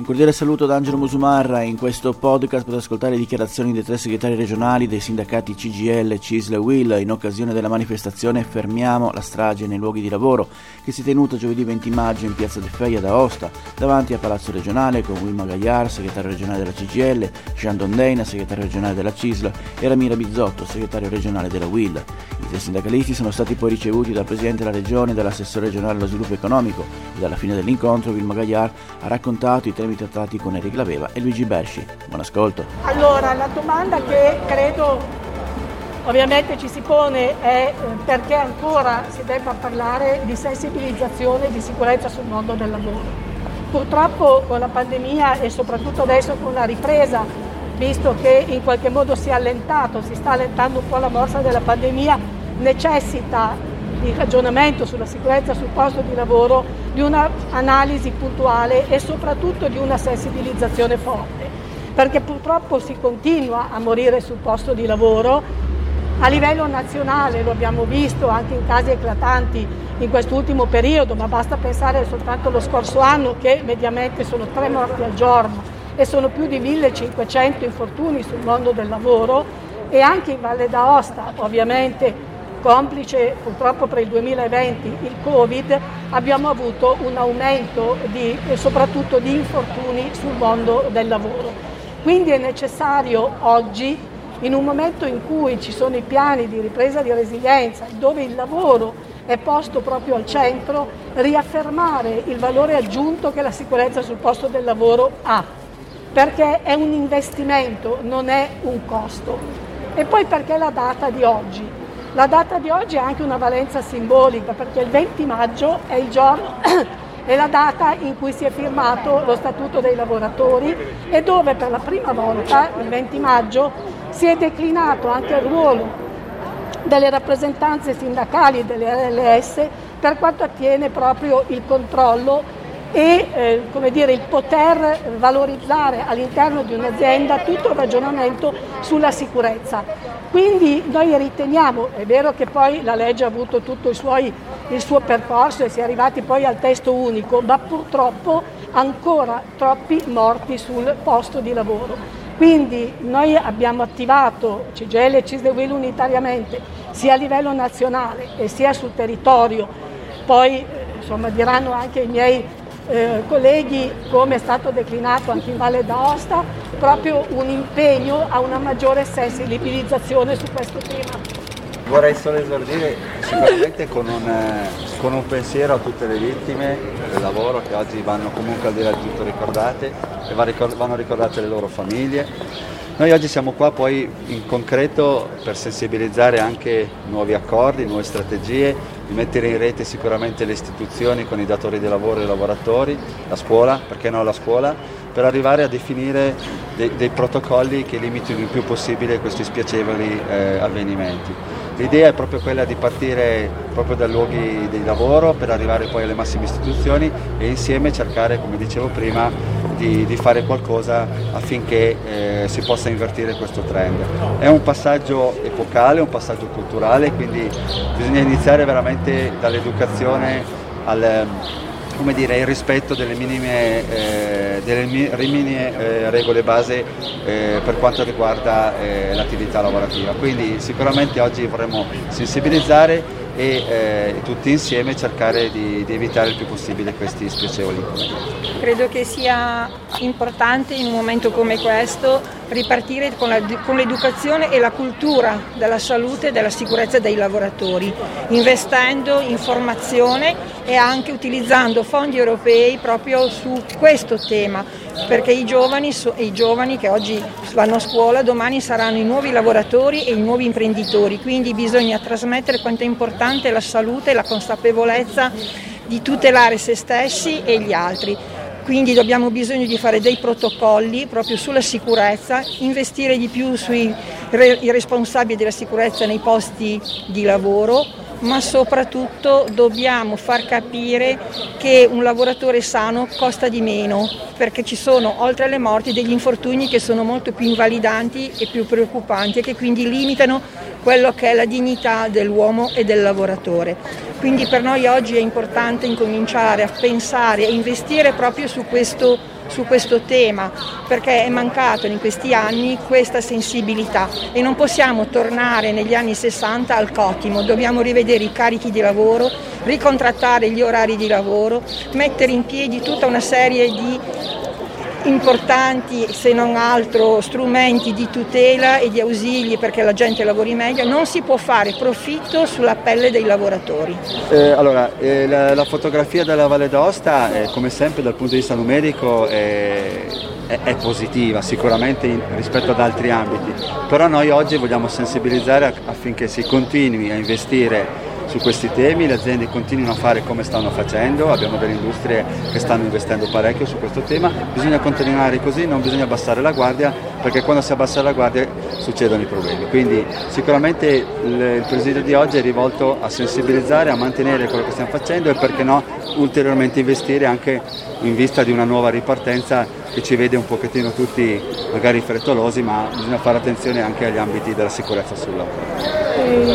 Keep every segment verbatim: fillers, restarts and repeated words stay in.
Un cordiale saluto da Angelo Musumarra. In questo podcast potete ascoltare le dichiarazioni dei tre segretari regionali dei sindacati C G I L, C I S L e U I L in occasione della manifestazione Fermiamo la strage nei luoghi di lavoro che si è tenuta giovedì venti maggio in piazza Deffeyes ad Aosta davanti a Palazzo Regionale, con Vilma Gaillard, segretario regionale della C G I L, Jean Dondeynaz, segretario regionale della C I S L, e Ramira Bizzotto, segretario regionale della U I L. I tre sindacalisti sono stati poi ricevuti dal Presidente della Regione, dall'assessore regionale allo sviluppo economico e alla fine dell'incontro Vilma Gaillard ha raccontato i temi trattati con Enrico Laveva e Luigi Bersci. Buon ascolto. Allora, la domanda che credo ovviamente ci si pone è perché ancora si debba parlare di sensibilizzazione e di sicurezza sul mondo del lavoro. Purtroppo con la pandemia e soprattutto adesso con la ripresa, visto che in qualche modo si è allentato, si sta allentando un po' la morsa della pandemia, necessita il ragionamento sulla sicurezza sul posto di lavoro, di un'analisi puntuale e soprattutto di una sensibilizzazione forte, perché purtroppo si continua a morire sul posto di lavoro a livello nazionale, lo abbiamo visto anche in casi eclatanti in quest'ultimo periodo, ma basta pensare soltanto allo scorso anno che mediamente sono tre morti al giorno e sono più di millecinquecento infortuni sul mondo del lavoro, e anche in Valle d'Aosta ovviamente complice purtroppo per il duemilaventi il Covid, abbiamo avuto un aumento di, soprattutto di infortuni sul mondo del lavoro. Quindi è necessario oggi, in un momento in cui ci sono i piani di ripresa e di resilienza, dove il lavoro è posto proprio al centro, riaffermare il valore aggiunto che la sicurezza sul posto del lavoro ha, perché è un investimento, non è un costo. E poi perché la data di oggi? La data di oggi ha anche una valenza simbolica, perché il venti maggio è il giorno, è la data in cui si è firmato lo Statuto dei lavoratori e dove per la prima volta, il venti maggio, si è declinato anche il ruolo delle rappresentanze sindacali delle R L S per quanto attiene proprio il controllo e eh, come dire, il poter valorizzare all'interno di un'azienda tutto il ragionamento sulla sicurezza. Quindi noi riteniamo, è vero che poi la legge ha avuto tutto il, suoi, il suo percorso e si è arrivati poi al testo unico, ma purtroppo ancora troppi morti sul posto di lavoro. Quindi noi abbiamo attivato C G I L e C I S L e U I L unitariamente sia a livello nazionale e sia sul territorio, poi insomma diranno anche i miei Eh, colleghi come è stato declinato anche in Valle d'Aosta, proprio un impegno a una maggiore sensibilizzazione su questo tema. Vorrei solo esordire sicuramente con un, con un pensiero a tutte le vittime del lavoro che oggi vanno comunque al di là di tutto ricordate e vanno ricordate le loro famiglie. Noi oggi siamo qua poi in concreto per sensibilizzare anche nuovi accordi, nuove strategie, mettere in rete sicuramente le istituzioni con i datori di lavoro e i lavoratori, la scuola, perché no la scuola, per arrivare a definire dei, dei protocolli che limitino il più possibile questi spiacevoli eh, avvenimenti. L'idea è proprio quella di partire proprio dai luoghi di lavoro per arrivare poi alle massime istituzioni e insieme cercare, come dicevo prima, di, di fare qualcosa affinché eh, si possa invertire questo trend. È un passaggio epocale, un passaggio culturale, quindi bisogna iniziare veramente dall'educazione al, come dire, il rispetto delle minime, eh, delle minime eh, regole base eh, per quanto riguarda eh, l'attività lavorativa. Quindi sicuramente oggi vorremmo sensibilizzare e eh, tutti insieme cercare di, di evitare il più possibile questi spiacevoli inconvenienti. Credo che sia importante in un momento come questo ripartire con, la, con l'educazione e la cultura della salute e della sicurezza dei lavoratori, investendo in formazione e anche utilizzando fondi europei proprio su questo tema, perché i giovani, so, i giovani che oggi vanno a scuola domani saranno i nuovi lavoratori e i nuovi imprenditori, quindi bisogna trasmettere quanto è importante la salute e la consapevolezza di tutelare se stessi e gli altri. Quindi abbiamo bisogno di fare dei protocolli proprio sulla sicurezza, investire di più sui responsabili della sicurezza nei posti di lavoro, ma soprattutto dobbiamo far capire che un lavoratore sano costa di meno, perché ci sono, oltre alle morti, degli infortuni che sono molto più invalidanti e più preoccupanti e che quindi limitano quello che è la dignità dell'uomo e del lavoratore. Quindi per noi oggi è importante incominciare a pensare e investire proprio su questo, su questo tema, perché è mancata in questi anni questa sensibilità e non possiamo tornare negli anni sessanta al cottimo, dobbiamo rivedere i carichi di lavoro, ricontrattare gli orari di lavoro, mettere in piedi tutta una serie di importanti, se non altro, strumenti di tutela e di ausili perché la gente lavori meglio. Non si può fare profitto sulla pelle dei lavoratori. Eh, allora, eh, la, la fotografia della Valle d'Aosta, eh, come sempre dal punto di vista numerico, eh, è, è positiva sicuramente in, rispetto ad altri ambiti, però noi oggi vogliamo sensibilizzare affinché si continui a investire su questi temi, le aziende continuano a fare come stanno facendo, abbiamo delle industrie che stanno investendo parecchio su questo tema, bisogna continuare così, non bisogna abbassare la guardia, perché quando si abbassa la guardia succedono i problemi. Quindi sicuramente il presidio di oggi è rivolto a sensibilizzare, a mantenere quello che stiamo facendo e perché no ulteriormente investire anche in vista di una nuova ripartenza che ci vede un pochettino tutti magari frettolosi, ma bisogna fare attenzione anche agli ambiti della sicurezza sul lavoro.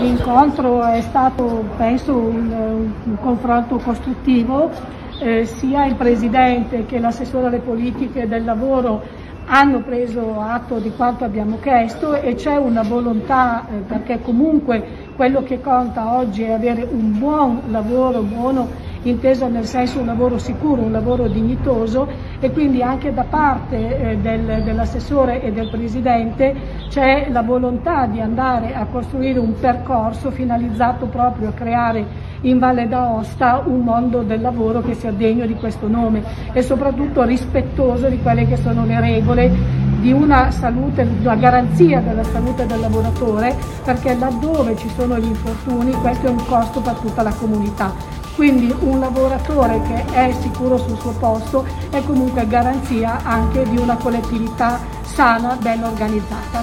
L'incontro è stato, penso, un, un confronto costruttivo, eh, sia il Presidente che l'assessore alle politiche del lavoro hanno preso atto di quanto abbiamo chiesto e c'è una volontà, eh, perché comunque quello che conta oggi è avere un buon lavoro, buono inteso nel senso un lavoro sicuro, un lavoro dignitoso, e quindi anche da parte eh, del, dell'assessore e del Presidente c'è la volontà di andare a costruire un percorso finalizzato proprio a creare in Valle d'Aosta un mondo del lavoro che sia degno di questo nome e soprattutto rispettoso di quelle che sono le regole di una salute, la garanzia della salute del lavoratore, perché laddove ci sono gli infortuni questo è un costo per tutta la comunità. Quindi un lavoratore che è sicuro sul suo posto è comunque garanzia anche di una collettività sana, ben organizzata.